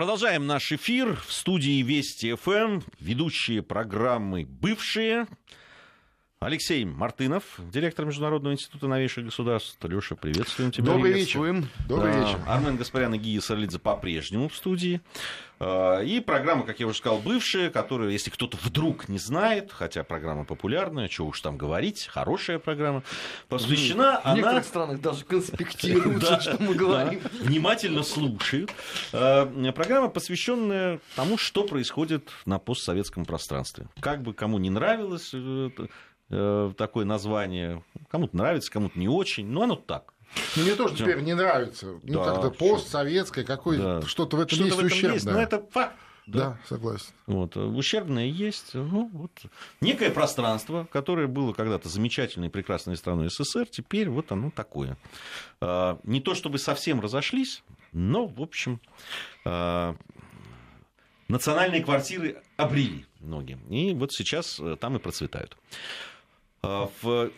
Продолжаем наш эфир. В студии Вести ФМ ведущие программы «Бывшие». Алексей Мартынов, директор Международного института новейших государств. Лёша, приветствуем тебя. Добрый вечер. Добрый вечер. Армен Гаспарян и Гия Саралидзе по-прежнему в студии. И программа, как я уже сказал, «Бывшие», которую, если кто-то вдруг не знает, хотя программа популярная, чего уж там говорить, хорошая программа, посвящена... В некоторых странах даже конспектируют, что мы говорим. Внимательно слушают. Программа, посвященная тому, что происходит на постсоветском пространстве. Как бы кому не нравилось такое название, кому-то нравится, кому-то не очень, но оно так. Мне тоже теперь не нравится. Да, ну, как-то постсоветское, какое-то, да. Что-то в этом что-то есть в этом ущербное. Есть, но это факт. Да, согласен. Вот. Ущербное есть. Ну, вот. Некое пространство, которое было когда-то замечательной и прекрасной страной СССР, теперь вот оно такое. Не то чтобы совсем разошлись, но, в общем, национальные квартиры обрели многие. И вот сейчас там и процветают.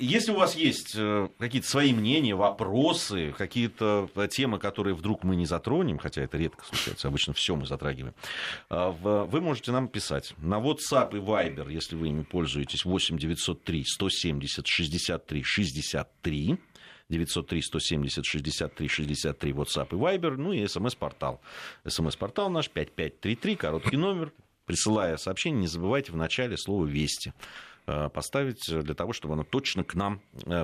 Если у вас есть какие-то свои мнения, вопросы, какие-то темы, которые вдруг мы не затронем, хотя это редко случается, обычно все мы затрагиваем, вы можете нам писать на WhatsApp и Viber, если вы ими пользуетесь, 8-903-170-63-63, 903-170-63-63, WhatsApp и Viber, ну и СМС-портал. СМС-портал наш 5533, короткий номер. Присылая сообщение, не забывайте в начале слово «Вести» поставить для того, чтобы оно точно к нам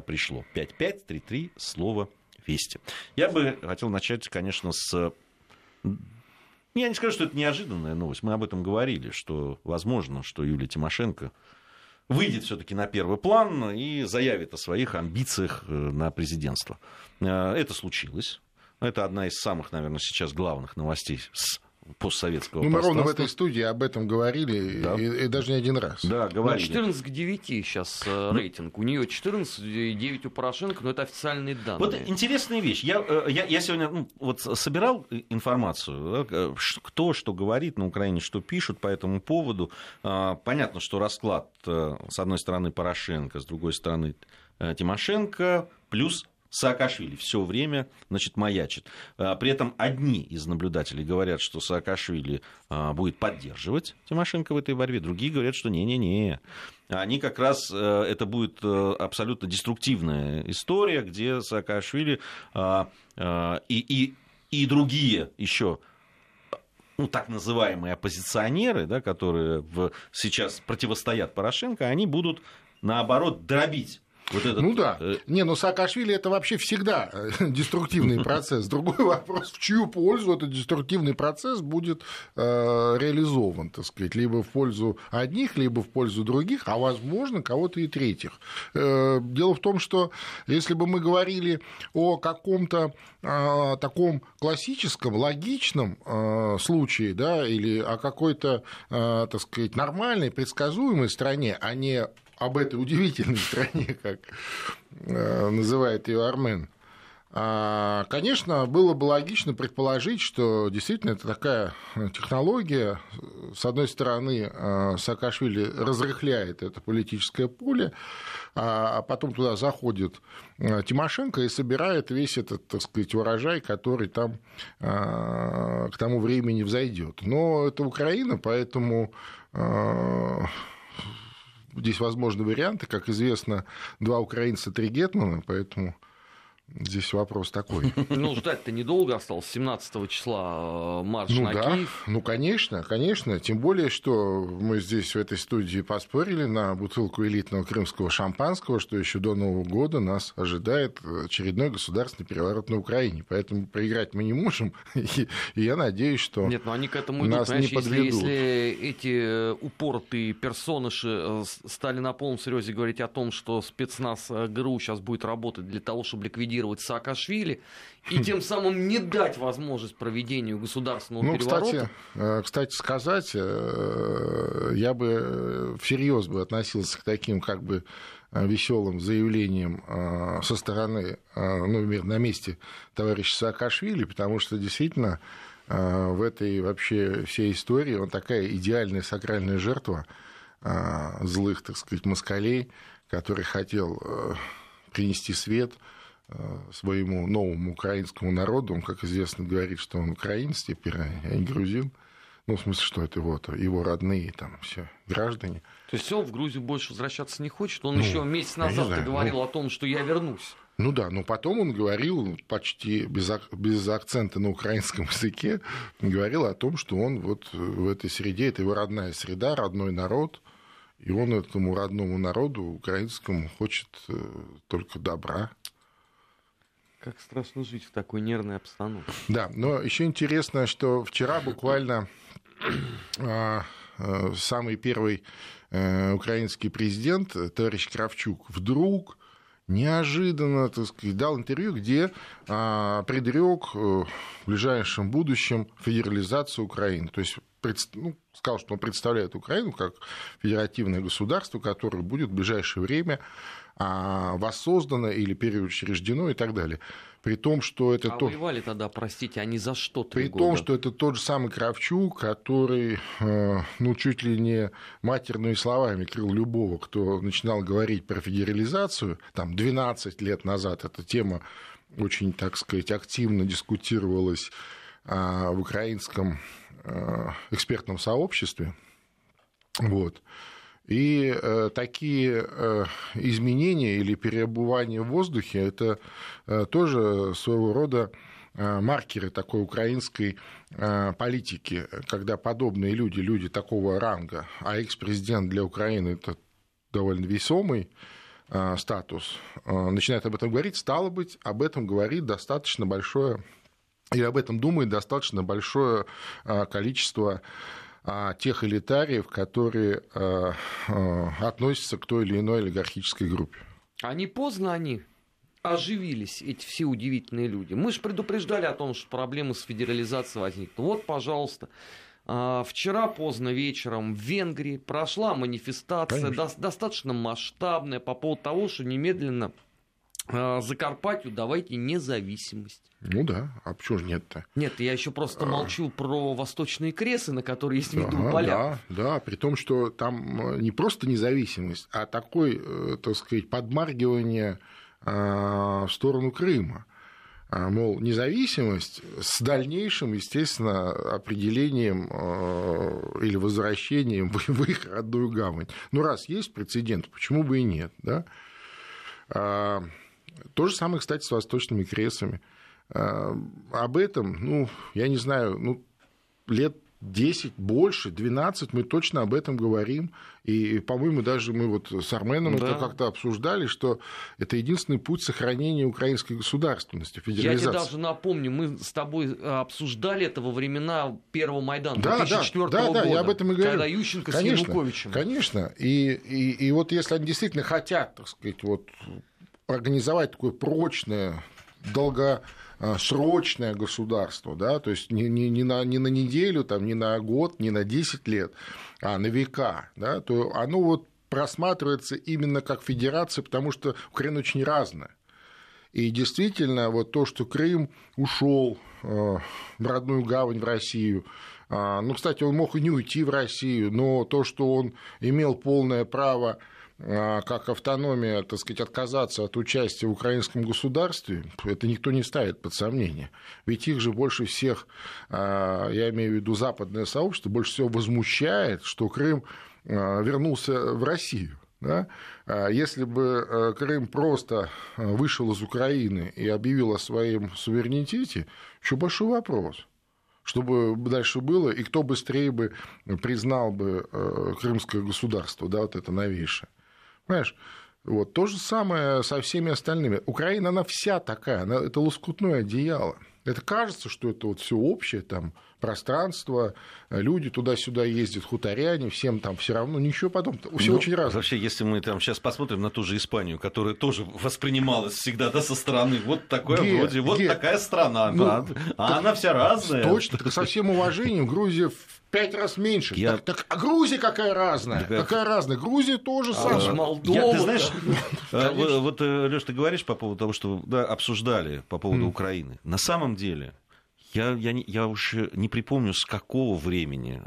пришло. 5533, слово «Вести». Я бы хотел начать, конечно, с... Я не скажу, что это неожиданная новость. Мы об этом говорили, что возможно, что Юлия Тимошенко выйдет все-таки на первый план и заявит о своих амбициях на президентство. Это случилось. Это одна из самых, наверное, сейчас главных новостей с постсоветского пространства. Мы ровно в этой студии об этом говорили, да. и даже не один раз. Да, говорили. 14 к 9 сейчас рейтинг. У нее 14, 9 у Порошенко, но это официальные данные. Вот интересная вещь. Я сегодня вот собирал информацию, да, кто что говорит на Украине, что пишут по этому поводу. Понятно, что расклад с одной стороны Порошенко, с другой стороны Тимошенко, плюс Саакашвили все время, значит, маячит. При этом одни из наблюдателей говорят, что Саакашвили будет поддерживать Тимошенко в этой борьбе, другие говорят, что не-не-не. Они как раз, это будет абсолютно деструктивная история, где Саакашвили и другие еще... Ну, так называемые оппозиционеры, да, которые сейчас противостоят Порошенко, они будут, наоборот, дробить. Вот этот... Ну да. Но Саакашвили это вообще всегда деструктивный процесс. Другой вопрос, в чью пользу этот деструктивный процесс будет реализован, так сказать, либо в пользу одних, либо в пользу других, а возможно, кого-то и третьих. Дело в том, что если бы мы говорили о каком-то таком классическом, логичном случае, да, или о какой-то, так сказать, нормальной, предсказуемой стране, а не об этой удивительной стране, как называет ее Армен, конечно, было бы логично предположить, что действительно это такая технология. С одной стороны, Саакашвили разрыхляет это политическое поле, а потом туда заходит Тимошенко и собирает весь этот, так сказать, урожай, который там к тому времени взойдет. Но это Украина, поэтому... Здесь возможны варианты. Как известно, 2 украинца, 3 гетмана, поэтому здесь вопрос такой. Ну, ждать-то недолго осталось. 17 числа марш на Киев. Ну, конечно, конечно. Тем более, что мы здесь в этой студии поспорили на бутылку элитного крымского шампанского, что еще до Нового года нас ожидает очередной государственный переворот на Украине. Поэтому проиграть мы не можем. И я надеюсь, что нас не подведут. Нет, но они к этому идут. Если эти упоротые персонажи стали на полном серьезе говорить о том, что спецназ ГРУ сейчас будет работать для того, чтобы ликвидировать Саакашвили и тем самым не дать возможность проведению государственного переворота. Кстати сказать, я бы всерьез бы относился к таким как бы веселым заявлением со стороны, на месте товарища Саакашвили, потому что действительно в этой вообще всей истории он такая идеальная сакральная жертва злых, так сказать, москалей, который хотел принести свет своему новому украинскому народу. Он, как известно, говорит, что он украинец теперь, а не грузин. Ну, в смысле, что это его родные там все граждане. То есть он в Грузию больше возвращаться не хочет? Он еще месяц назад говорил о том, что я вернусь. Ну да, но потом он говорил почти без акцента на украинском языке, говорил о том, что он вот в этой среде, это его родная среда, родной народ, и он этому родному народу, украинскому, хочет только добра. Как страшно жить в такой нервной обстановке. Да, но еще интересно, что вчера буквально самый первый украинский президент, товарищ Кравчук, вдруг неожиданно, так сказать, дал интервью, где предрек в ближайшем будущем федерализацию Украины. То есть сказал, что он представляет Украину как федеративное государство, которое будет в ближайшее время воссоздано или переучреждено и так далее. При том, что это воевали тогда, простите, они за что 3 года? При том, что это тот же самый Кравчук, который чуть ли не матерными словами крыл любого, кто начинал говорить про федерализацию. Там 12 лет назад эта тема очень, так сказать, активно дискутировалась в украинском экспертном сообществе. Вот. И такие изменения или переобувания в воздухе – это тоже своего рода маркеры такой украинской политики, когда подобные люди такого ранга, а экс-президент для Украины – это довольно весомый статус, начинает об этом говорить, стало быть, об этом говорит достаточно большое, или об этом думает достаточно большое количество тех элитариев, которые относятся к той или иной олигархической группе. А не поздно они оживились, эти все удивительные люди? Мы же предупреждали о том, что проблемы с федерализацией возникнут. Вот, пожалуйста, вчера поздно вечером в Венгрии прошла манифестация, достаточно масштабная, по поводу того, что немедленно Закарпатью давайте независимость. Ну да, а почему же нет-то? Нет, я еще просто молчу про восточные Кресы, на которые есть виду поля. Да, при том, что там не просто независимость, а такое, так сказать, подмаргивание в сторону Крыма. Мол, независимость с дальнейшим, естественно, определением или возвращением в их родную гавань. Ну, раз есть прецедент, почему бы и нет, да? То же самое, кстати, с восточными Кресами. Об этом, я не знаю, лет 10, больше, 12 мы точно об этом говорим. И, по-моему, даже мы вот с Арменом это как-то обсуждали, что это единственный путь сохранения украинской государственности, федерализации. Я тебе даже напомню, мы с тобой обсуждали это во времена первого Майдана, 2004 года, я об этом и говорю. Когда Ющенко с Януковичем. Конечно, и вот если они действительно хотят, так сказать, организовать такое прочное, долгосрочное государство, да, то есть не на неделю, там, не на год, не на 10 лет, а на века, да, то оно просматривается именно как федерация, потому что Украина очень разная. И действительно, то, что Крым ушел в родную гавань, в Россию, кстати, он мог и не уйти в Россию, но то, что он имел полное право как автономия, так сказать, отказаться от участия в украинском государстве, это никто не ставит под сомнение. Ведь их же больше всех, я имею в виду западное сообщество, больше всего возмущает, что Крым вернулся в Россию. Да? Если бы Крым просто вышел из Украины и объявил о своем суверенитете, еще большой вопрос. Что бы дальше было, и кто быстрее бы признал бы крымское государство, да, это новейшее. Понимаешь, то же самое со всеми остальными. Украина, она вся такая, это лоскутное одеяло. Это кажется, что это все общее, там, пространство, люди туда-сюда ездят, хуторяне, всем там все равно, ничего подобного, все очень разное. Вообще, если мы там сейчас посмотрим на ту же Испанию, которая тоже воспринималась всегда со стороны, такая страна, она вся разная. Точно, так со всем уважением, Грузия 5 раз меньше. А Грузия какая разная? Какая разная? Грузия тоже самая. Молдова. Ты знаешь, Лёш, ты говоришь по поводу того, что обсуждали по поводу Украины. На самом деле, Я уж не припомню, с какого времени,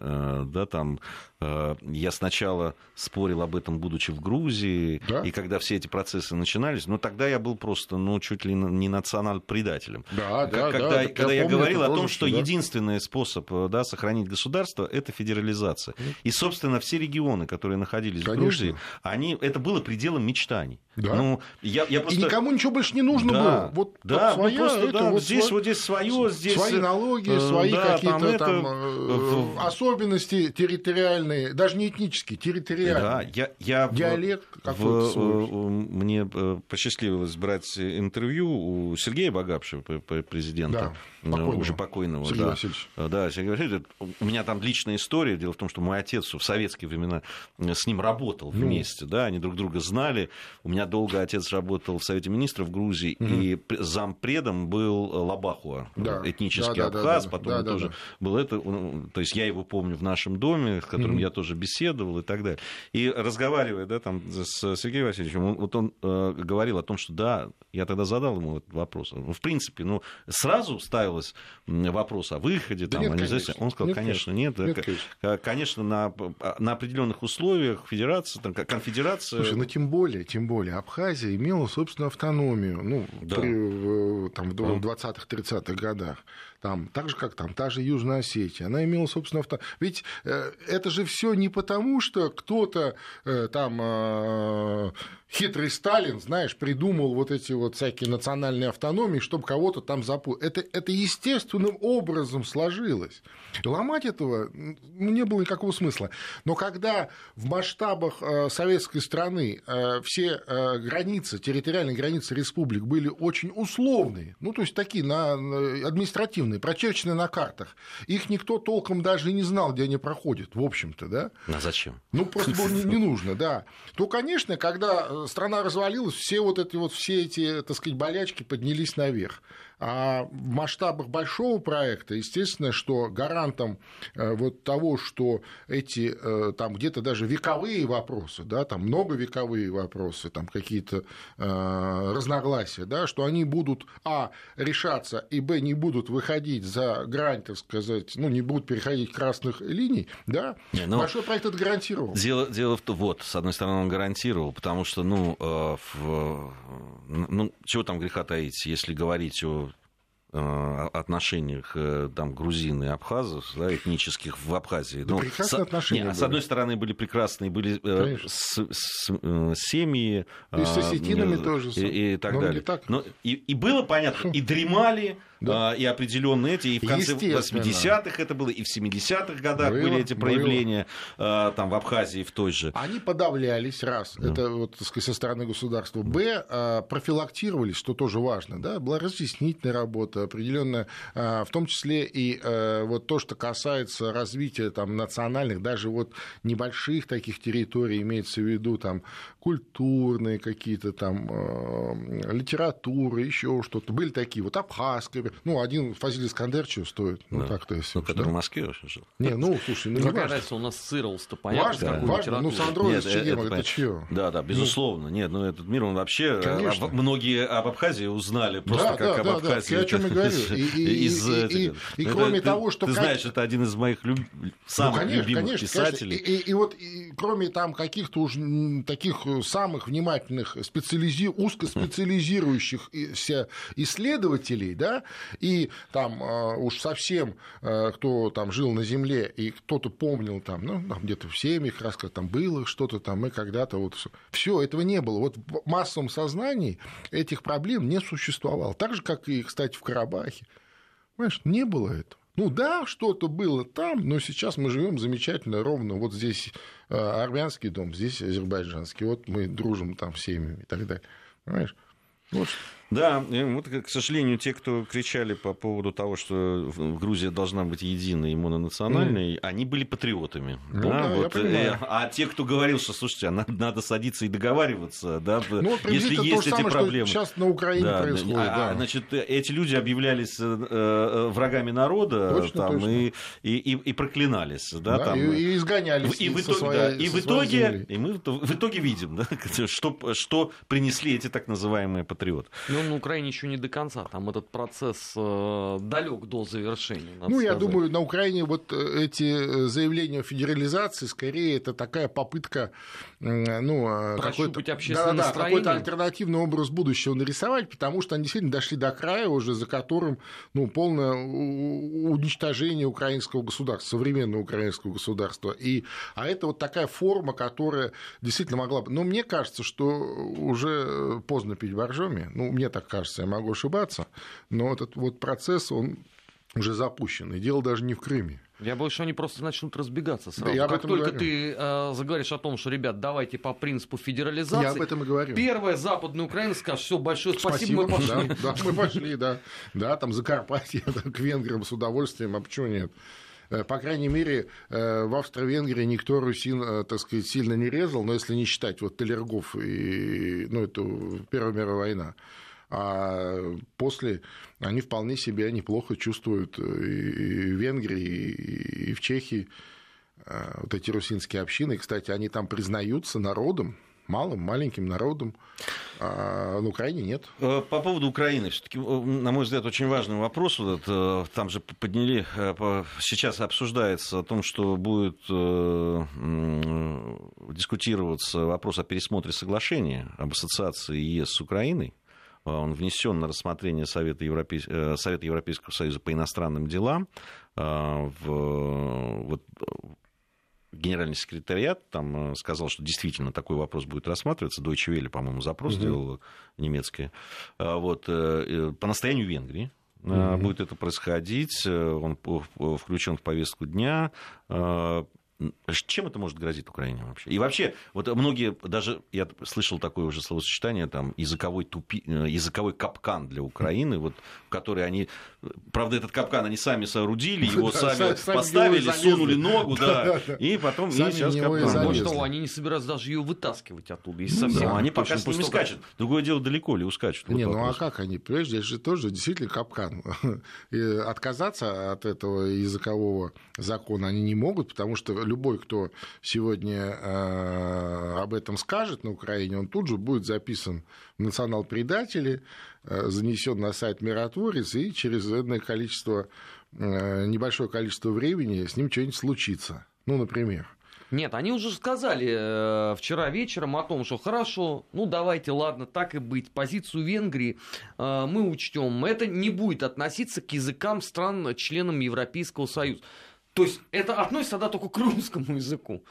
да, там, я сначала спорил об этом, будучи в Грузии, да? И когда все эти процессы начинались, но тогда я был просто, ну, чуть ли не национал-предателем. Да, да, когда я говорил о том, что единственный способ, да, сохранить государство – это федерализация. И, собственно, все регионы, которые находились в Грузии, они, это было пределом мечтаний. Да. Ну, я просто... И никому ничего больше не нужно было. Вот, да, вот своя, ну, просто, это, да, вот здесь, вот здесь свое, здесь... Свои налоги, свои, да, какие-то там, особенности территориальные, даже не этнические, территориальные. Да, я диалект какой-то свой. Мне посчастливилось брать интервью у Сергея Багапши, президента, да, уже покойного. Сергей, да, Васильевич. Да, Сергей Васильевич. У меня там личная история. Дело в том, что мой отец в советские времена с ним работал вместе. Да, они друг друга знали. У меня долго отец работал в Совете Министров Грузии, и зампредом был Лабахуа, да, этнический, да, абхаз, да, да, потом, да, да, тоже, да, был это. То есть я его помню в нашем доме, с которым я тоже беседовал и так далее. И разговаривая, да, там, с Сергеем Васильевичем, вот он говорил о том, что да, я тогда задал ему этот вопрос. В принципе, ну, сразу ставилось вопрос о выходе. Да, там, нет, конечно. Он сказал, нет, конечно, нет. Конечно, на определенных условиях федерация, там, конфедерация... Слушай, ну тем более Абхазия имела собственную автономию, ну, да, там, в 20-30-х годах. Там, так же, как там, та же Южная Осетия, она имела, собственно, автономию. Ведь это же все не потому, что кто-то там хитрый Сталин, знаешь, придумал вот эти вот всякие национальные автономии, чтобы кого-то там запутать. Это естественным образом сложилось. Ломать этого не было никакого смысла. Но когда в масштабах советской страны все границы, территориальные границы республик были очень условные, ну, то есть такие административные, прочерченные на картах, их никто толком даже и не знал, где они проходят, в общем-то, да? А зачем? Ну, просто было не нужно, да. То, конечно, когда страна развалилась, все эти, так сказать, болячки поднялись наверх. А в масштабах большого проекта, естественно, что гарантом вот того, что эти там где-то даже вековые вопросы, да, там многовековые вопросы, там какие-то разногласия, да, что они будут, решаться, и, б, не будут выходить за грань, так сказать, ну, не будут переходить красных линий, да, большой проект это гарантировал. Дело в том, вот, с одной стороны, он гарантировал, потому что, ну, чего там греха таить, если говорить о отношениях там грузин и абхазов, да, этнических в Абхазии. Да, ну, прекрасные отношения. Нет, с одной стороны, были прекрасные, были семьи. И с осетинами тоже. И так далее. Так. Но, и было понятно, и дремали, да, и определенные эти, и в конце 80-х это было, и в 70-х годах были эти проявления там в Абхазии, в той же. Они подавлялись, раз, это вот, так сказать, со стороны государства, б, профилактировались, что тоже важно, да, была разъяснительная работа определенная, в том числе и вот то, что касается развития там национальных, даже вот небольших таких территорий, имеется в виду там культурные какие-то там литературы, еще что-то, были такие вот абхазские. Ну, один Фазилий Скандерчев стоит. Да. Ну, так-то я себе. Ну, который в Москве уже жил. Не, ну, слушай, ну, не важно. Кажется, у нас Сырлс-то понятно. Важно, важно. Ну, Сандрович, это чье? Да, да, безусловно. Нет, ну, этот мир, он вообще... Конечно. Многие об Абхазии узнали просто, да, как, да, об Абхазии. Да, да, да, я о чем и говорю. И кроме того, что... Ты знаешь, это один из моих самых любимых писателей. И вот кроме там каких-то уж таких самых внимательных, узкоспециализирующихся исследователей, да, и там уж совсем, кто там жил на земле, и кто-то помнил там, ну, там где-то в семьях, раз там было что-то там, и когда-то вот все этого не было. Вот в массовом сознании этих проблем не существовало. Так же, как и, кстати, в Карабахе. Понимаешь, не было этого. Ну да, что-то было там, но сейчас мы живем замечательно, ровно. Вот здесь армянский дом, здесь азербайджанский. Вот мы дружим там семьями и так далее. Понимаешь? Вот. Да, вот, к сожалению, те, кто кричали по поводу того, что Грузия должна быть единой и мононациональной, они были патриотами. Ну, да, вот, а те, кто говорил, что, слушайте, надо садиться и договариваться, да, ну, если есть эти проблемы. Сейчас на Украине, да, происходит. Да. Значит, эти люди объявлялись врагами народа, точно, там, точно. И проклинались. Да, да, там, и изгонялись. И в итоге, мы в итоге видим, да, что принесли эти так называемые патриоты. Ну, Ну, на Украине еще не до конца. Там этот процесс далек до завершения. Ну, сказать. Я думаю, на Украине вот эти заявления о федерализации, скорее, это такая попытка, ну, какой-то альтернативный образ будущего нарисовать, потому что они действительно дошли до края уже, за которым, ну, полное уничтожение украинского государства, современного украинского государства. А это вот такая форма, которая действительно могла бы... Но мне кажется, что уже поздно пить боржоми. Ну, мне так кажется, я могу ошибаться. Но этот вот процесс, он уже запущен. И дело даже не в Крыме. Я боюсь, что они просто начнут разбегаться сразу. Да, как только ты заговоришь о том, что, ребят, давайте по принципу федерализации. Я об этом и говорю. Первая западная Украина скажет: все, большое спасибо, мы пошли. Да, мы пошли, да. Да, там Закарпатье, к венграм с удовольствием, а почему нет? По крайней мере, в Австро-Венгрии никто русин, так сказать, сильно не резал, но если не считать вот Талергов и, ну, это Первая мировая война. А после они вполне себя неплохо чувствуют и в Венгрии, и в Чехии, вот эти русинские общины. Кстати, они там признаются народом, малым, маленьким народом, а на Украине нет. По поводу Украины, все-таки, на мой взгляд, очень важный вопрос. Вот этот, там же подняли, сейчас обсуждается о том, что будет дискутироваться вопрос о пересмотре соглашения об ассоциации ЕС с Украиной. Он внесен на рассмотрение Совета Европейского Союза по иностранным делам. Генеральный секретариат там сказал, что действительно такой вопрос будет рассматриваться. Deutsche Welle, по-моему, запрос сделала немецкая. Вот, по настоянию Венгрии будет это происходить. Он включен в повестку дня. Чем это может грозить Украине вообще? И вообще, вот многие, даже я слышал такое уже словосочетание, там, языковой капкан для Украины, вот, который они, правда, этот капкан они сами соорудили, его сами поставили, сунули ногу, да, и потом сейчас капкан. Больше того, они не собираются даже ее вытаскивать оттуда. Они пока с ними скачут. Другое дело, далеко ли ускачут. Не, ну а как они, понимаешь, здесь же тоже действительно капкан. Отказаться от этого языкового закона они не могут, потому что любой, кто сегодня об этом скажет на Украине, он тут же будет записан в национал-предатели, занесен на сайт «Миротворец», и через небольшое количество времени с ним что-нибудь случится. Ну, например. Нет, они уже сказали вчера вечером о том, что хорошо, ну давайте, ладно, так и быть, позицию Венгрии мы учтем. Это не будет относиться к языкам стран-членам Европейского Союза. То есть это относится тогда только к русскому языку.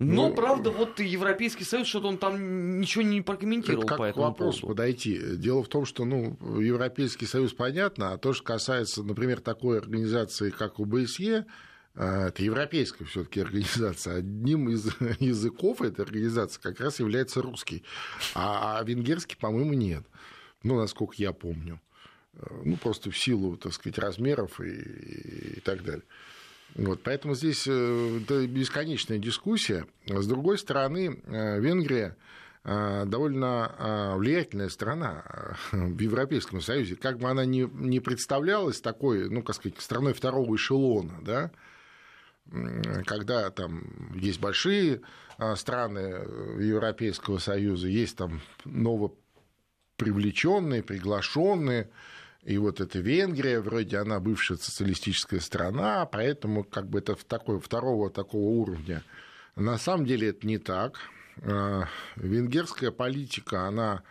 Но, правда, вот Европейский Союз, что-то он там ничего не прокомментировал по этому вопросу поводу. Подойти. Дело в том, что, ну, Европейский Союз понятно, а то, что касается, например, такой организации, как ОБСЕ, это европейская все-таки организация. Одним из языков этой организации как раз является русский, а венгерский, по-моему, нет. Ну, насколько я помню. Ну, просто в силу, так сказать, размеров и так далее. Вот, поэтому здесь бесконечная дискуссия. С другой стороны, Венгрия довольно влиятельная страна в Европейском Союзе. Как бы она ни представлялась такой, ну, как сказать, страной второго эшелона, да, когда там есть большие страны Европейского Союза, есть там новопривлеченные, приглашенные. И вот эта Венгрия, вроде она бывшая социалистическая страна, поэтому как бы это второго такого уровня. На самом деле это не так. Венгерская политика, она,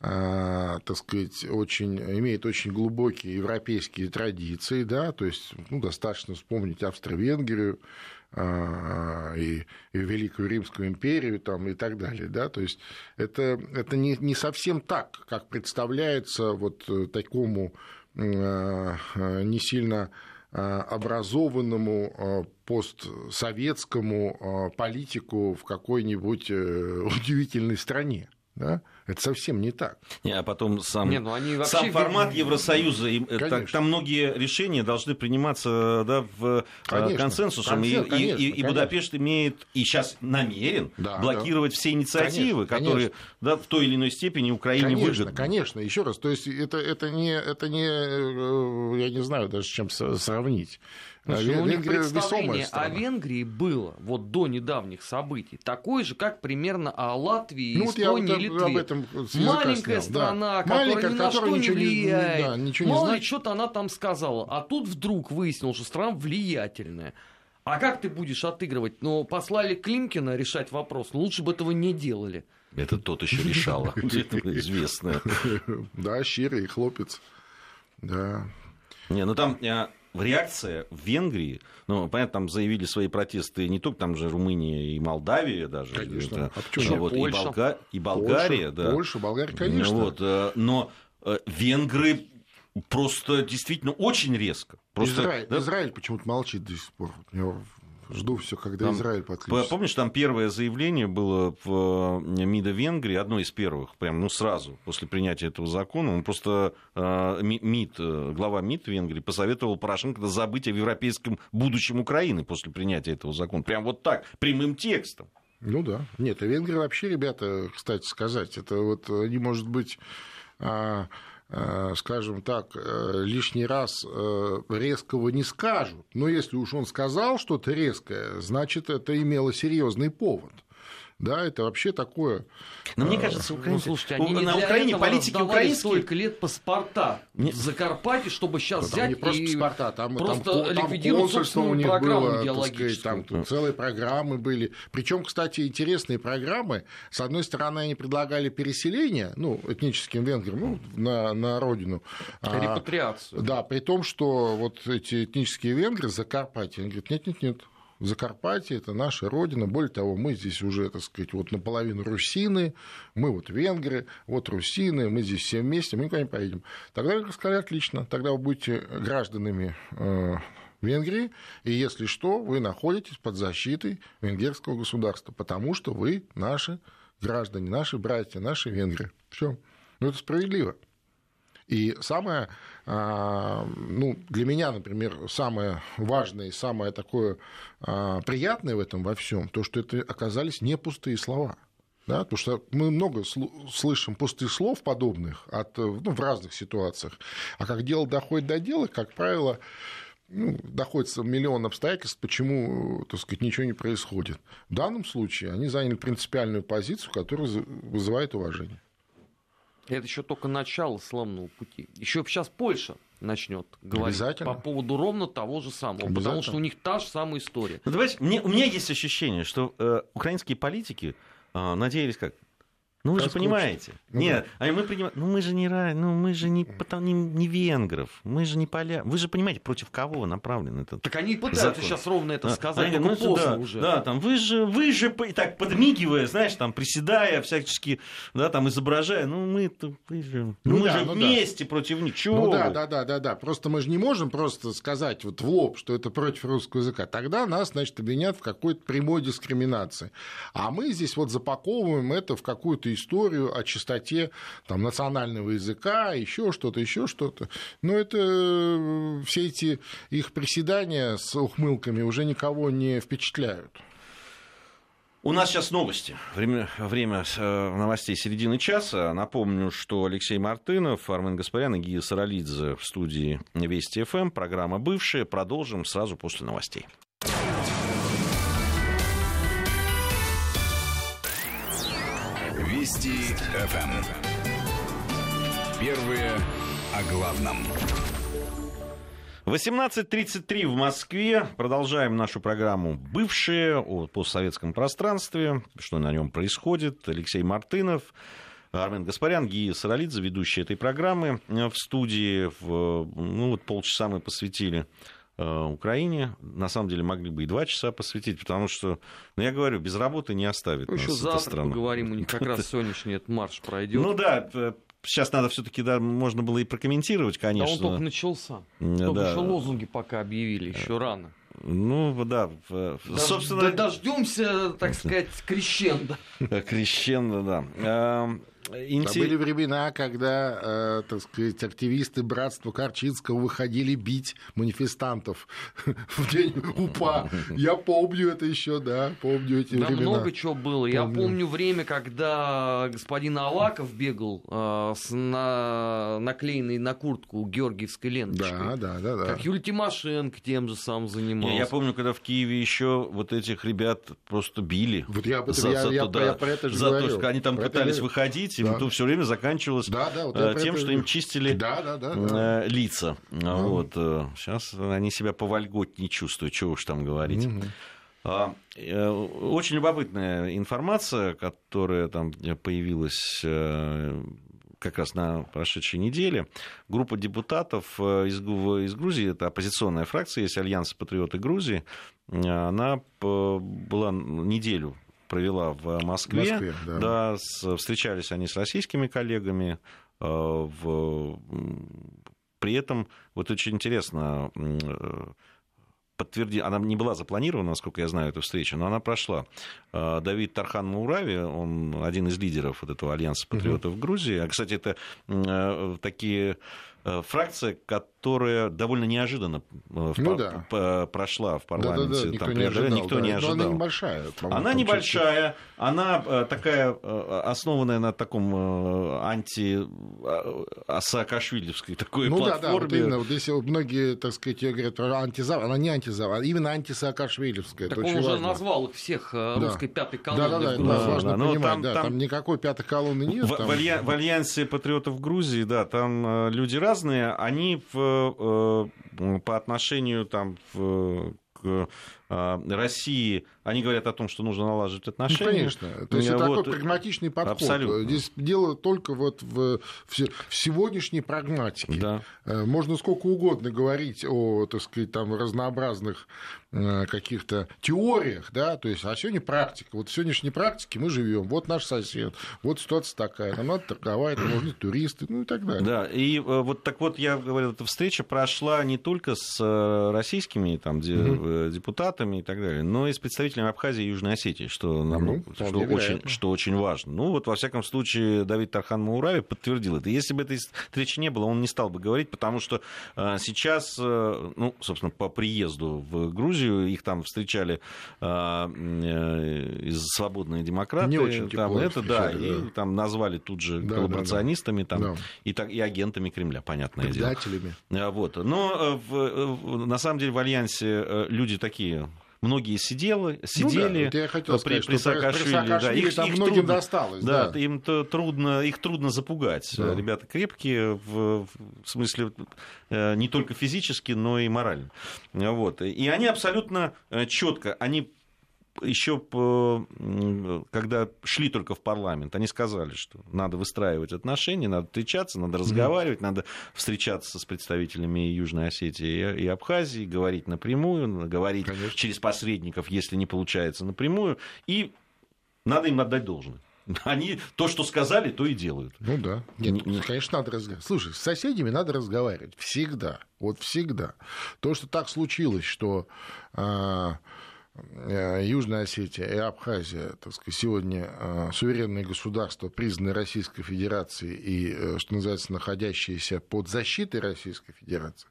так сказать, имеет очень глубокие европейские традиции, да, то есть, ну, достаточно вспомнить Австро-Венгрию и Великую Римскую империю там, и так далее. Да? То есть это не совсем так, как представляется вот такому не сильно образованному постсоветскому политику в какой-нибудь удивительной стране. Да? Это совсем не так. А потом сам формат Евросоюза, там многие решения должны приниматься, да, консенсусом. И Будапешт имеет, и сейчас намерен блокировать все инициативы, которые в той или иной степени Украине выгодны. Конечно, еще раз, то есть это не, я не знаю даже, с чем сравнить. Ну, у них представление о Венгрии было вот до недавних событий такое же, как примерно о Латвии, ну, Эстонии, вот Литве. Об этом маленькая страна, которая ни на что не влияет. Мало ли что-то она там сказала. А тут вдруг выяснилось, что страна влиятельная. А как ты будешь отыгрывать? Ну, послали Климкина решать вопрос. Но лучше бы этого не делали. Это тот еще решало. Это известно. Да, щирый хлопец. Да. Не, ну там... Реакция в Венгрии, ну, понятно, там заявили свои протесты не только, там же Румыния и Молдавия даже. Конечно. Это, вот, Польша. И Болгария. Польша, да. Польша, Болгария, конечно. Вот, но венгры просто действительно очень резко. Просто, Израиль, да? Израиль почему-то молчит до сих пор. Я жду все, когда там, Израиль подключится. Помнишь, там первое заявление было в МИДа Венгрии, одно из первых, прям ну сразу после принятия этого закона, он просто МИД, глава МИД Венгрии посоветовал Порошенко забыть о европейском будущем Украины после принятия этого закона. Прям вот так, прямым текстом. Ну да. Нет, а Венгрия вообще, ребята, кстати сказать, это вот не может быть... скажем так, лишний раз резкого не скажут. Но если уж он сказал что-то резкое, значит, это имело серьезный повод. Да, это вообще такое... Но мне кажется, украинцы... Ну, слушайте, они на Украине политики украинские... столько лет паспорта в Закарпатье, чтобы сейчас взять не просто и паспорта, там ликвидировать собственную программу геологическую. Там целые программы были. Причем, кстати, интересные программы. С одной стороны, они предлагали переселение, ну, этническим венграм, ну, на родину. Репатриацию. Да, при том, что вот эти этнические венгры с Закарпатья, они говорят, нет-нет-нет. Закарпатье – это наша родина. Более того, мы здесь уже, так сказать, вот наполовину русины, мы вот венгры, вот русины, мы здесь все вместе, мы никуда не поедем. Тогда вы сказали, отлично, тогда вы будете гражданами Венгрии, и если что, вы находитесь под защитой венгерского государства, потому что вы наши граждане, наши братья, наши венгры. Все. Ну, это справедливо. И самое, ну, для меня, например, самое важное и самое такое приятное в этом во всем, то, что это оказались не пустые слова. Да? Потому что мы много слышим пустых слов подобных от, ну, в разных ситуациях. А как дело доходит до дела, как правило, ну, доходится миллион обстоятельств, почему, так сказать, ничего не происходит. В данном случае они заняли принципиальную позицию, которая вызывает уважение. Это еще только начало славного пути. Еще сейчас Польша начнет говорить по поводу ровно того же самого, потому что у них та же самая история. Ну, давайте, у меня есть ощущение, что украинские политики надеялись как? Ну вы же понимаете. Нет, а мы принимаем. Ну мы же не рай, ну мы же не венгров, мы же не поля. Вы же понимаете, против кого направлен этот. Так они пытаются закон. Сейчас ровно это сказать, но поздно да, уже. Да, там вы же так подмигивая, знаешь, там приседая, всячески, да, там изображая, ну мы же вместе против ничего. Ну да. Просто мы же не можем просто сказать вот в лоб, что это против русского языка. Тогда нас, значит, обвинят в какой-то прямой дискриминации. А мы здесь вот запаковываем это в какую-то историю о чистоте там, национального языка, еще что-то. Но это все эти их приседания с ухмылками уже никого не впечатляют. У нас сейчас новости. Время новостей середины часа. Напомню, что Алексей Мартынов, Армен Гаспарян и Гия Саралидзе в студии Вести ФМ. Программа «Бывшие». Продолжим сразу после новостей. Вести ФМ. Первые о главном. 18:33 в Москве. Продолжаем нашу программу «Бывшие» о постсоветском пространстве. Что на нем происходит? Алексей Мартынов, Армен Гаспарян, Гия Саралидзе, ведущие этой программы в студии. Ну вот полчаса мы посвятили Украине. На самом деле могли бы и 2 часа посвятить, потому что, ну, я говорю, без работы не оставит нас эта страна. Еще завтра поговорим, у них как раз сегодняшний этот марш пройдет. Ну да, сейчас надо все-таки, да, можно было и прокомментировать, конечно. Да он только начался. Только еще лозунги пока объявили, еще рано. Ну да, собственно... Дождемся, так сказать, крещендо. Крещендо, да. Были времена, когда, так сказать, активисты братства Корчинского выходили бить манифестантов в день УПА. Я помню это еще, да, помню эти времена. Да много чего было. Я помню время, когда господин Алаков бегал с наклеенной на куртку георгиевской ленточкой. Да. Как Юлия Тимошенко тем же самым занималась. Я помню, когда в Киеве еще вот этих ребят просто били. Вот я про это же говорил. За то, что они там пытались выходить. Им тут все время заканчивалось тем, что им чистили лица. Да. Вот. Сейчас они себя повольготнее чувствуют, чего уж там говорить. Угу. Очень любопытная информация, которая там появилась как раз на прошедшей неделе. Группа депутатов из Грузии, это оппозиционная фракция, есть Альянс «Патриоты Грузии», она была неделю провела в Москве встречались они с российскими коллегами. При этом вот очень интересно подтвердила, она не была запланирована, насколько я знаю, эту встречу, но она прошла. Давид Тархан Маурави, он один из лидеров вот этого Альянса патриотов Грузии. А, кстати, это такие фракция, которая довольно неожиданно прошла в парламенте. Никто не ожидал. Она небольшая. Она такая, основанная на таком анти-саакашвилевской такой платформе. Вот здесь многие, так сказать, говорят, она не антизавод, а именно антисаакашвилевская. Так он уже назвал их всех русской пятой колонной. Там никакой пятой колонны нет. В Альянсе патриотов Грузии, там люди разные. Они по отношению к России, они говорят о том, что нужно налаживать отношения. Конечно. То есть это такой прагматичный подход. Абсолютно. Здесь дело только в сегодняшней прагматике. Да. Можно сколько угодно говорить о, так сказать, там, разнообразных каких-то теориях, да, то есть, а сегодня практика. Вот в сегодняшней практике мы живем. Вот наш сосед, вот ситуация такая. Нам надо торговать, нам нужны туристы, и так далее. Да, и так я говорил, эта встреча прошла не только с российскими депутатами и так далее, но и с представителями Абхазии и Южной Осетии, что очень важно. Во всяком случае, Давид Тархан Маурави подтвердил это. Если бы этой встречи не было, он не стал бы говорить, потому что сейчас, собственно, по приезду в Грузию, их там встречали свободные демократы. Не очень тепло встречали. И там назвали тут же коллаборационистами и агентами Кремля, понятное дело. Предателями. Но на самом деле в Альянсе люди такие... Многие сидели при Саакашвили. Их трудно запугать. Да. Ребята крепкие, в смысле не только физически, но и морально. И они абсолютно четко, они еще когда шли только в парламент, они сказали, что надо выстраивать отношения, надо встречаться, надо разговаривать, надо встречаться с представителями Южной Осетии и Абхазии, говорить напрямую, говорить через посредников, если не получается напрямую, и надо им отдать должное. Они то, что сказали, то и делают. Конечно, надо разговаривать. Слушай, с соседями надо разговаривать всегда, всегда. То, что так случилось, что... Южная Осетия и Абхазия, так сказать, сегодня суверенные государства, признанные Российской Федерацией и, что называется, находящиеся под защитой Российской Федерации,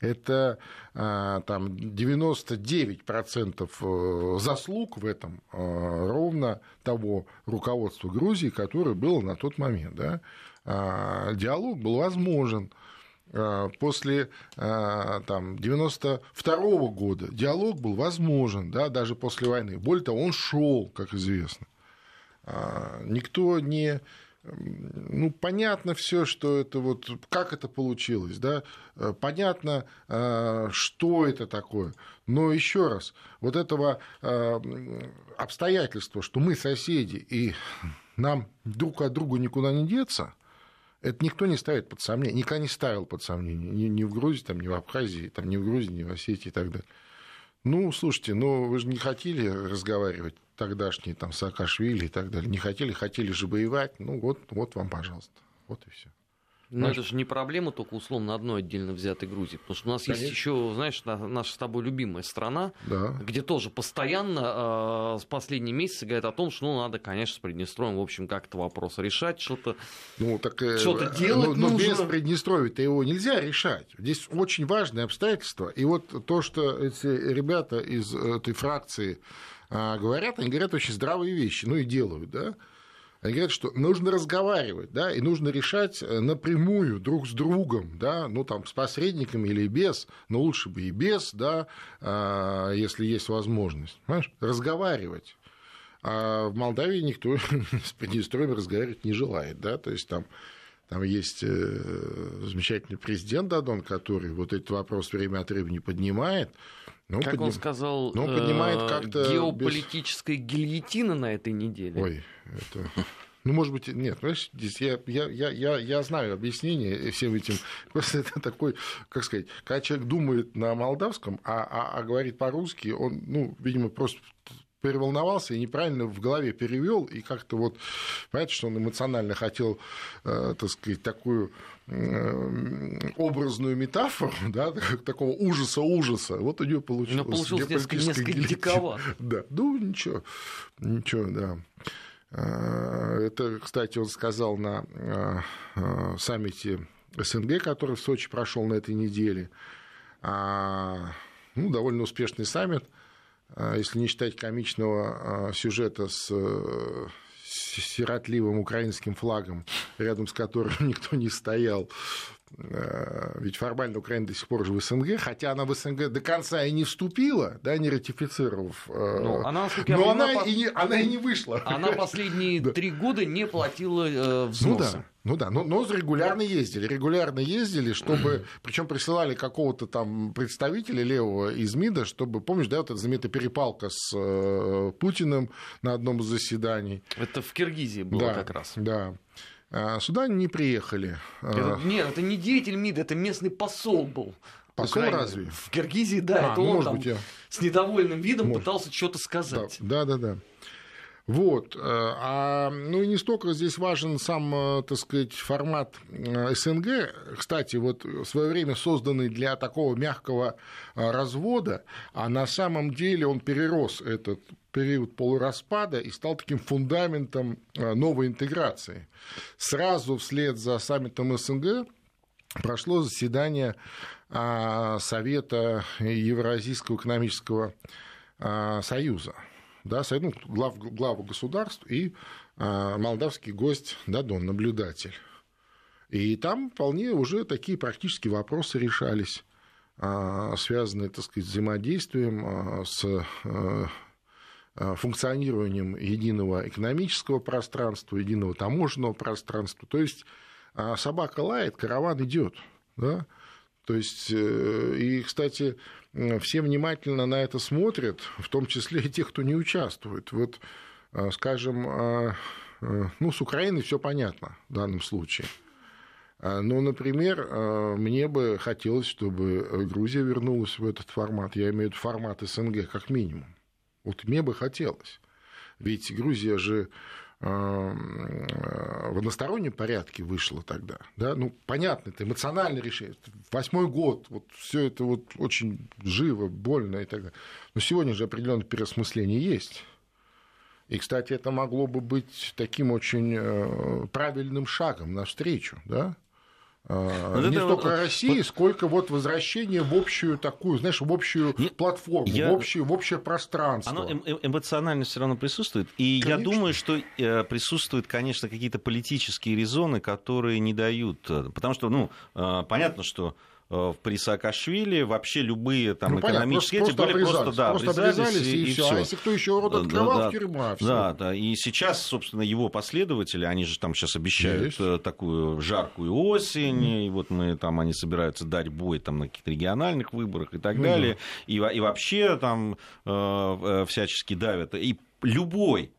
это 99% заслуг в этом ровно того руководства Грузии, которое было на тот момент. Диалог был возможен. После 1992 года диалог был возможен, даже после войны. Более того, он шел, как известно. Никто не... понятно все, что это как это получилось, понятно, что это такое. Но еще раз, этого обстоятельства, что мы соседи и нам друг от друга никуда не деться, это никто не ставит под сомнение, никогда не ставил под сомнение, ни в Грузии, ни в Абхазии, ни в Грузии, ни в Осетии и так далее. Слушайте, вы же не хотели разговаривать тогдашние Саакашвили и так далее, не хотели же воевать, вот вам, пожалуйста, вот и все. Но это же не проблема только условно одной отдельно взятой Грузии, потому что у нас есть еще, знаешь, наша с тобой любимая страна, где тоже постоянно с последние месяцы говорят о том, что ну, надо, конечно, с Приднестровьем, в общем, как-то вопрос решать, что-то, ну, что-то делать но нужно. Но без Приднестровья-то его нельзя решать. Здесь очень важное обстоятельство. И вот то, что эти ребята из этой фракции говорят, они говорят очень здравые вещи, ну и делают, да. Они говорят, что нужно разговаривать, да, и нужно решать напрямую друг с другом, да, ну, там, с посредниками или без, но лучше бы и без, да, если есть возможность, понимаешь, разговаривать. А в Молдавии никто с Приднестровьем разговаривать не желает, да, то есть там есть замечательный президент Дадон, который вот этот вопрос время от времени поднимает. Ну, как он сказал, ну, геополитическая гильотина на этой неделе. Ой, это... Ну, может быть, нет, понимаешь, здесь я знаю объяснение всем этим. Просто это такой, как сказать, когда человек думает на молдавском, а говорит по-русски, он, ну, видимо, просто переволновался и неправильно в голове перевел, и как-то вот, понимаете, что он эмоционально хотел, так сказать, такую образную метафору, да, такого ужаса-ужаса, вот у нее получилось. Но получилось несколько диковато. Да, ну ничего, да. Это, кстати, он сказал на саммите СНГ, который в Сочи прошел на этой неделе, ну, довольно успешный саммит, если не считать комичного сюжета с сиротливым украинским флагом, рядом с которым никто не стоял. Ведь формально Украина до сих пор же в СНГ, хотя она в СНГ до конца и не вступила, да, не ратифицировав. Ну, она и не вышла. Она последние 3 года не платила взносы. Но регулярно ездили. Чтобы... Причем присылали какого-то там представителя левого из МИДа, чтобы, помнишь, да, вот эта знаменитая перепалка с Путиным на одном из заседаний. Это в Киргизии было, да, как раз. Да. Сюда не приехали. Нет, это не деятель МИДа, это местный посол был. Посол разве? В Киргизии, да. Это он там с недовольным видом пытался что-то сказать. Да. Вот. Ну и не столько здесь важен сам, так сказать, формат СНГ. Кстати, вот в свое время созданный для такого мягкого развода, а на самом деле он перерос этот период полураспада и стал таким фундаментом новой интеграции. Сразу вслед за саммитом СНГ прошло заседание Совета Евразийского экономического союза. Да, главы государств и молдавский гость Дадон, наблюдатель. И там вполне уже такие практические вопросы решались, связанные, так сказать, с взаимодействием, с функционированием единого экономического пространства, единого таможенного пространства. То есть собака лает, караван идет. Да? То есть, и, кстати, все внимательно на это смотрят, в том числе и те, кто не участвует. Вот, скажем, ну, с Украиной все понятно в данном случае. Но, например, мне бы хотелось, чтобы Грузия вернулась в этот формат. Я имею в виду формат СНГ как минимум. Вот мне бы хотелось. Ведь Грузия же в одностороннем порядке вышло тогда. Да? Ну, понятно, это эмоциональное решение. 8-й год, вот все это вот очень живо, больно и так далее. Но сегодня же определенное переосмысление есть. И, кстати, это могло бы быть таким очень правильным шагом навстречу, да? Не столько России, сколько вот возвращение в общую такую, знаешь, в общую платформу, в общее пространство. Оно эмоционально все равно присутствует. И конечно. Я думаю, что присутствуют, конечно, какие-то политические резоны, которые не дают. Потому что, ну, понятно, что при Саакашвили вообще любые там, экономические эти были просто обрезались и все. А если кто еще рот открывал, тюрьма. Всё. Да, и сейчас, собственно, его последователи, они же там сейчас обещают такую жаркую осень, и вот мы там, они собираются дать бой там, на каких-то региональных выборах и так далее, и вообще там всячески давят. И Любой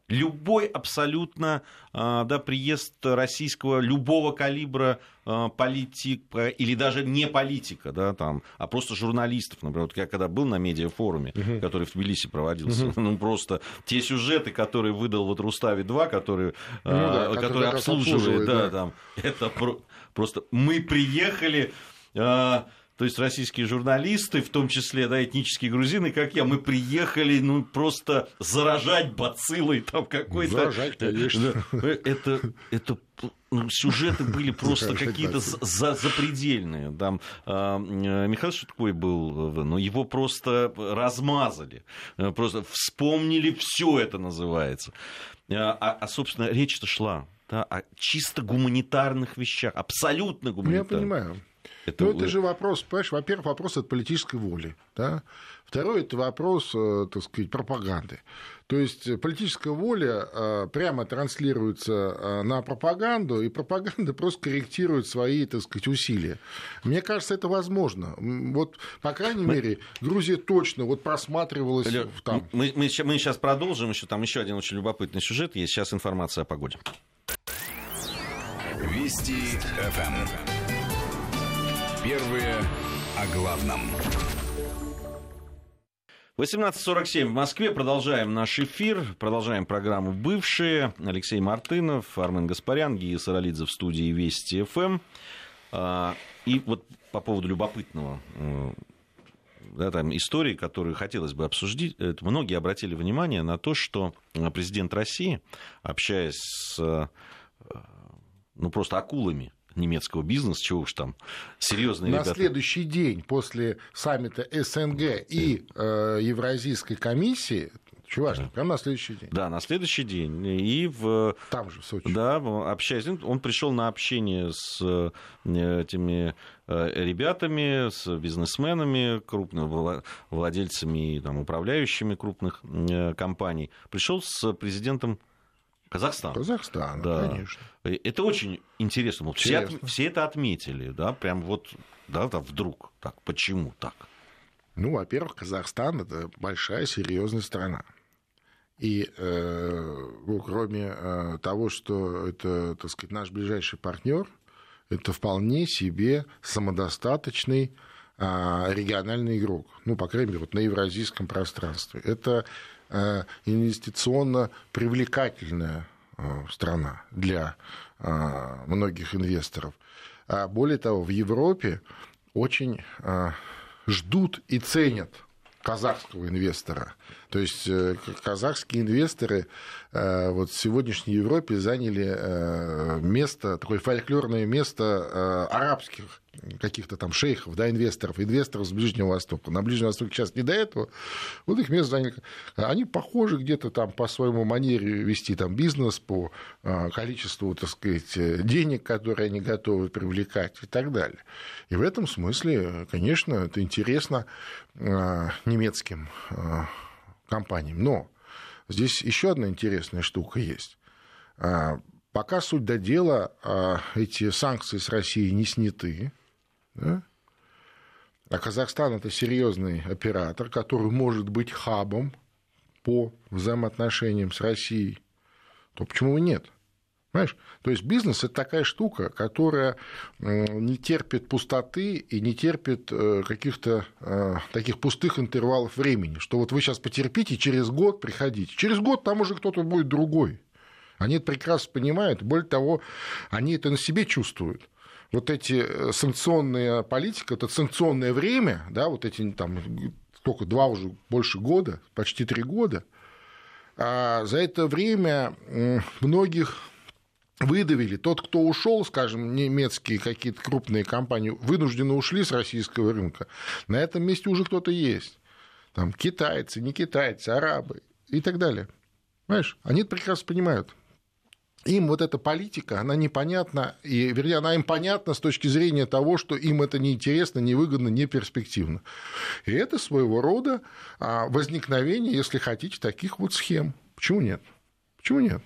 абсолютно приезд российского любого калибра политика или даже не политика, а просто журналистов. Например, вот я когда был на медиафоруме, который в Тбилиси проводился, просто те сюжеты, которые выдал вот Рустави 2, которые обслуживает, это просто мы приехали. То есть российские журналисты, в том числе этнические грузины, как я, мы приехали просто заражать бациллой какой-то. Заражать, конечно. Это сюжеты были просто какие-то запредельные. Там Михаил Шутко был, но его просто размазали. Просто вспомнили все это называется. Собственно, речь-то шла о чисто гуманитарных вещах. Абсолютно гуманитарных. Я понимаю. Это же вопрос, понимаешь, во-первых, вопрос от политической воли, Второе, это вопрос, пропаганды. То есть политическая воля прямо транслируется на пропаганду, и пропаганда просто корректирует свои, усилия. Мне кажется, это возможно. Вот, по крайней мере, Грузия точно просматривалась там. Мы сейчас продолжим, еще один очень любопытный сюжет есть. Сейчас информация о погоде. Вести ФМ. Первые о главном. 18:47 в Москве. Продолжаем наш эфир. Продолжаем программу «Бывшие». Алексей Мартынов, Армен Гаспарян, Гия Саралидзе в студии «Вести ФМ». И по поводу любопытного истории, которую хотелось бы обсудить, многие обратили внимание на то, что президент России, общаясь с просто акулами, немецкого бизнеса, чего уж там, серьезные ребята. На следующий день после саммита СНГ и Евразийской комиссии, Чувашник, прямо на следующий день. Да, на следующий день. Там же, в Сочи. Да, общаясь, он пришел на общение с этими ребятами, с бизнесменами, крупными владельцами и управляющими крупных компаний. Пришел с президентом Казахстана, конечно. Это очень интересно. Все это отметили, вдруг. Почему так? Во-первых, Казахстан – это большая, серьезная страна. И кроме того, что это, наш ближайший партнер, это вполне себе самодостаточный региональный игрок. По крайней мере, на евразийском пространстве. Это инвестиционно привлекательная страна для многих инвесторов. А более того, в Европе очень ждут и ценят казахского инвестора. То есть казахские инвесторы в сегодняшней Европе заняли место, такое фольклорное место арабских каких-то там шейхов, инвесторов с Ближнего Востока. На Ближнем Востоке сейчас не до этого. Их место заняли. Они похожи где-то по своему манере вести бизнес, по количеству, денег, которые они готовы привлекать и так далее. И в этом смысле, конечно, это интересно немецким компаниям. Но здесь еще одна интересная штука есть. Пока, суть до дела, эти санкции с Россией не сняты, а Казахстан – это серьезный оператор, который может быть хабом по взаимоотношениям с Россией, то почему нет? Понимаешь? То есть бизнес – это такая штука, которая не терпит пустоты и не терпит каких-то таких пустых интервалов времени, что вы сейчас потерпите, через год приходите. Через год там уже кто-то будет другой. Они это прекрасно понимают, более того, они это на себе чувствуют. Эти санкционная политика, это санкционное время, эти сколько, два уже больше года, почти 3 года, а за это время многих выдавили. Тот, кто ушел, скажем, немецкие какие-то крупные компании, вынужденно ушли с российского рынка. На этом месте уже кто-то есть. Китайцы, не китайцы, арабы и так далее. Понимаешь, они это прекрасно понимают. Им эта политика, она непонятна, она им понятна с точки зрения того, что им это неинтересно, невыгодно, неперспективно. И это своего рода возникновение, если хотите, таких схем. Почему нет? Почему нет?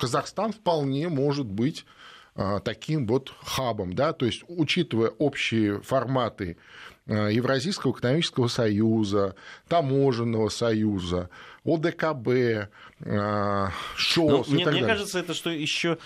Казахстан вполне может быть таким хабом, то есть, учитывая общие форматы Евразийского экономического союза, Таможенного союза, ОДКБ, ШОС. Мне кажется, это что еще,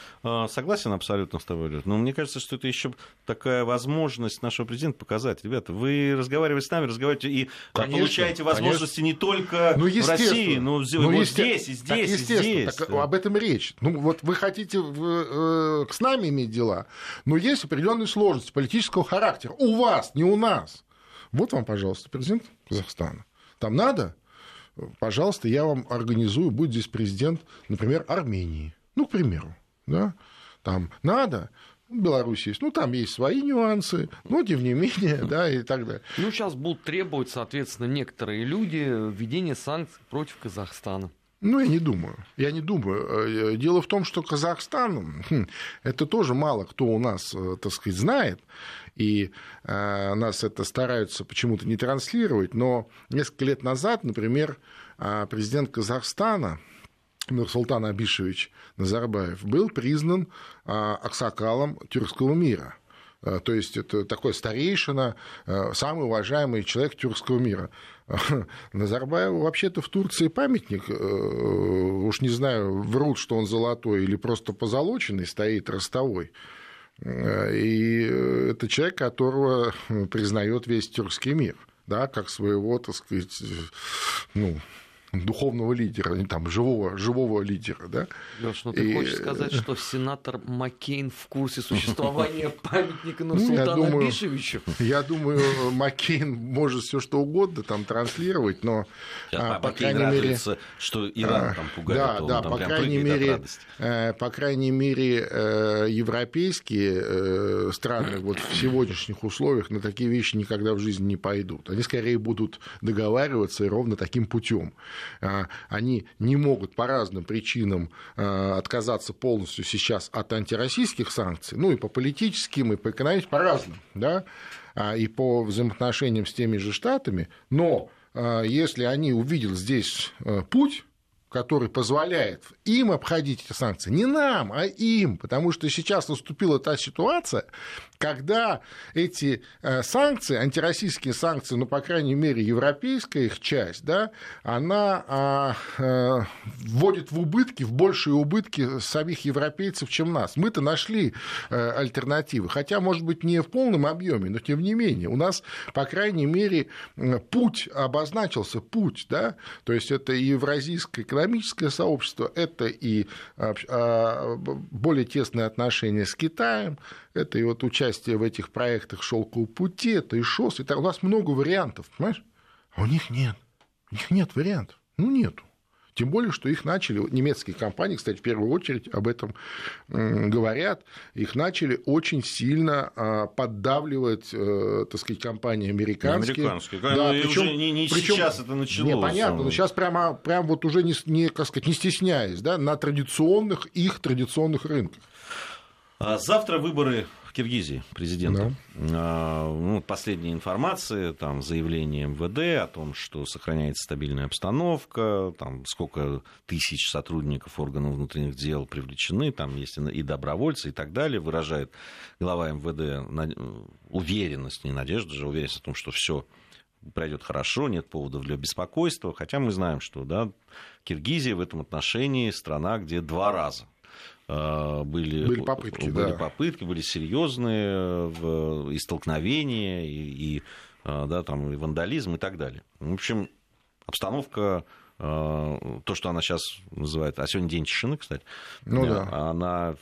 согласен абсолютно с тобой, Лёш, но мне кажется, что это еще такая возможность нашего президента показать. Ребята, вы разговариваете с нами, разговариваете и конечно, получаете возможности конечно. Не только в России, но вот здесь, и здесь, и здесь. Так, об этом речь. Ну, вот вы хотите с нами иметь дела, но есть определенные сложности политического характера. У вас, не у нас. Вот вам, пожалуйста, президент Казахстана. Там надо? Пожалуйста, я вам организую, будет здесь президент, например, Армении. Ну, к примеру. Да? Там надо? Беларусь есть. Ну, там есть свои нюансы, но, тем не менее, да, и так далее. Ну, сейчас будут требовать, соответственно, некоторые люди введения санкций против Казахстана. Ну, я не думаю. Я не думаю. Дело в том, что Казахстан, это тоже мало кто у нас, так сказать, знает, и нас это стараются почему-то не транслировать, но несколько лет назад, например, президент Казахстана Нурсултан Абишевич Назарбаев был признан аксакалом тюркского мира. То есть это такой старейшина, самый уважаемый человек тюркского мира. Назарбаеву вообще-то в Турции памятник, уж не знаю, врут, что он золотой или просто позолоченный, стоит ростовой. И это человек, которого признает весь тюркский мир, да, как своего, так сказать, ну, духовного лидера, там, живого лидера. Да? Лёш, ну ты хочешь сказать, что сенатор Маккейн в курсе существования памятника Нурсултана Абишевичу? Я думаю, Маккейн может все что угодно там транслировать, но... по крайней мере, что Иран там пугает. Да, по крайней мере, европейские страны вот в сегодняшних условиях на такие вещи никогда в жизни не пойдут. Они скорее будут договариваться и ровно таким путем. Они не могут по разным причинам отказаться полностью сейчас от антироссийских санкций, ну и по политическим, и по экономическим, по разным, да, и по взаимоотношениям с теми же штатами, но если они увидят здесь путь, который позволяет им обходить эти санкции, не нам, а им, потому что сейчас наступила та ситуация, когда эти санкции, антироссийские санкции, ну, по крайней мере, европейская их часть, да, она вводит в убытки, в большие убытки самих европейцев, чем нас. Мы-то нашли альтернативы, хотя, может быть, не в полном объеме, но тем не менее. У нас, по крайней мере, путь обозначился, путь, да, то есть это евразийская экономика, экономическое сообщество, это и более тесные отношения с Китаем, это и вот участие в этих проектах «Шелкового пути», это и ШОС. И так. У нас много вариантов, понимаешь? А у них нет вариантов, ну нету. Тем более, что их начали, немецкие компании, кстати, в первую очередь об этом говорят, их начали очень сильно поддавливать, так сказать, компании американские. Да, причем не сейчас это началось. Непонятно, но сейчас прямо вот уже не, как сказать, не стесняясь, да, на традиционных, их традиционных рынках. Завтра выборы в Киргизии президента. Да. Ну, последняя информация, там, заявление МВД о том, что сохраняется стабильная обстановка, там, сколько тысяч сотрудников органов внутренних дел привлечены, там есть и добровольцы, и так далее, выражает глава МВД уверенность, не надежду же, уверенность в том, что все пройдет хорошо, нет поводов для беспокойства, хотя мы знаем, что да, Киргизия в этом отношении страна, где два раза Были попытки, были серьезные и столкновения, и, да, там, и вандализм, и так далее. В общем, обстановка, то, что она сейчас называет, а сегодня день тишины, кстати. Ну да. Она...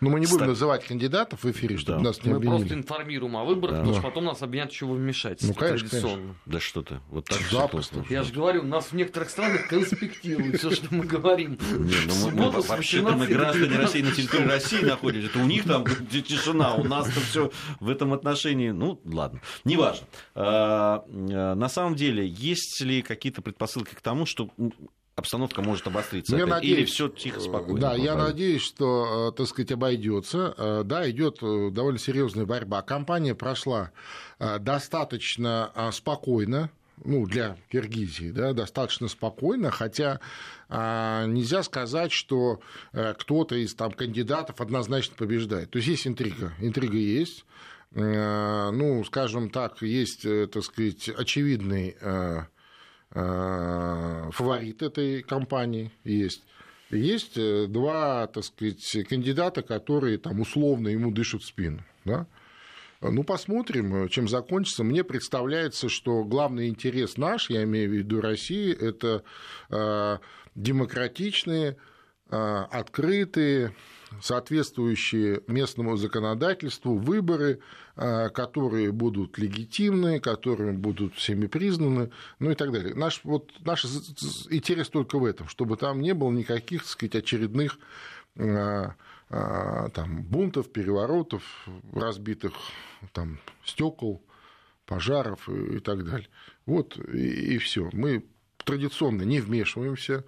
Ну мы не будем называть кандидатов в эфире, чтобы да. нас не обвинили. Мы просто информируем о выборах, да. потому что потом нас обвинят еще во вмешательстве. Ну конечно. Да что ты, вот так запросто. Я же говорю, нас в некоторых странах конспектируют все, что мы говорим. Вообще-то мы граждане России, на территории России находимся, это у них там тишина, у нас-то все в этом отношении, ну ладно, неважно. На самом деле, есть ли какие-то предпосылки к тому, что обстановка может обостриться, или все тихо, спокойно. Да, я надеюсь, что, так сказать, обойдется. Да, идет довольно серьезная борьба. Кампания прошла достаточно спокойно, ну, для Киргизии, да, достаточно спокойно, хотя нельзя сказать, что кто-то из там кандидатов однозначно побеждает. То есть есть интрига есть. ну, скажем так, есть, так сказать, очевидный фаворит этой кампании есть. Есть два, так сказать, кандидата, которые там условно ему дышат в спину, да? Ну, посмотрим, чем закончится. Мне представляется, что главный интерес наш, я имею в виду России, это демократичные, открытые, соответствующие местному законодательству выборы, которые будут легитимны, которые будут всеми признаны, ну и так далее. Наш интерес только в этом, чтобы там не было никаких, так сказать, очередных там бунтов, переворотов, разбитых там стекол, пожаров и так далее. Вот и все. Мы традиционно не вмешиваемся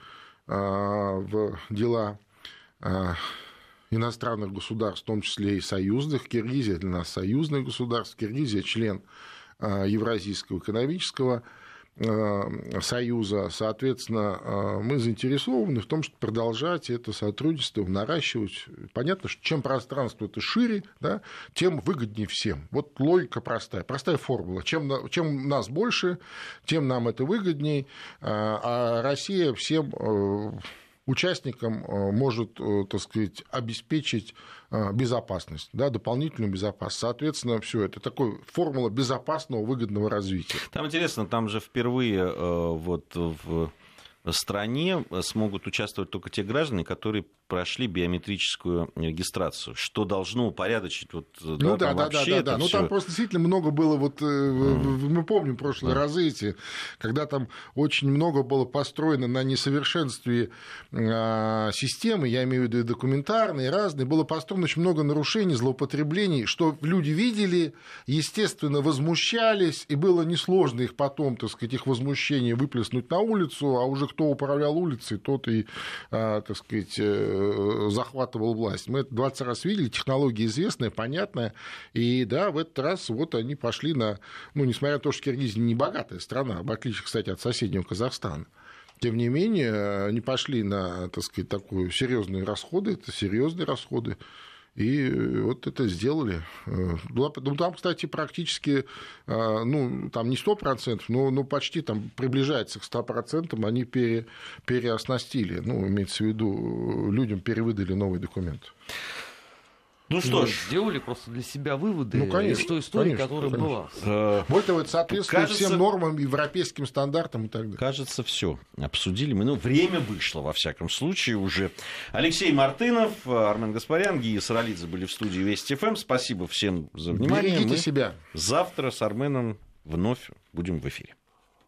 в дела иностранных государств, в том числе и союзных. Киргизия для нас союзное государство. Киргизия член Евразийского экономического союза. Соответственно, мы заинтересованы в том, чтобы продолжать это сотрудничество, наращивать. Понятно, что чем пространство это шире, да, тем выгоднее всем. Вот логика простая, простая формула. Чем нас больше, тем нам это выгоднее. А Россия всем участникам может, так сказать, обеспечить безопасность, да, дополнительную безопасность. Соответственно, все это такая формула безопасного выгодного развития. Там интересно, там же впервые вот в стране смогут участвовать только те граждане, которые прошли биометрическую регистрацию, что должно упорядочить вот, ну, да, вообще это всё. Ну, там просто действительно много было, вот, мы помним прошлые разы эти, когда там очень много было построено на несовершенстве системы, я имею в виду и документарные, и разные, было построено очень много нарушений, злоупотреблений, что люди видели, естественно, возмущались, и было несложно их потом, так сказать, их возмущение выплеснуть на улицу, а уже кто управлял улицей, тот и, так сказать, захватывал власть. Мы это 20 раз видели, технология известная, понятная, и да, в этот раз вот они пошли на, ну, несмотря на то, что Киргизия не богатая страна, в отличие, кстати, от соседнего Казахстана, тем не менее, не пошли на, так сказать, такую серьезные расходы, это серьезные расходы. И вот это сделали. Ну, там, кстати, практически, ну, там не 100%, но почти там приближается к 100%, они переоснастили, ну, имеется в виду, людям перевыдали новый документ. Ну что ж, сделали просто для себя выводы, ну, конечно, из той истории, конечно, которая была. Вот это соответствует всем нормам, европейским стандартам и так далее. Кажется, все обсудили мы. Ну, время вышло, во всяком случае, уже. Алексей Мартынов, Армен Гаспарян, Гия Саралидзе были в студии Вести ФМ. Спасибо всем за внимание. Берегите себя. Завтра с Арменом вновь будем в эфире.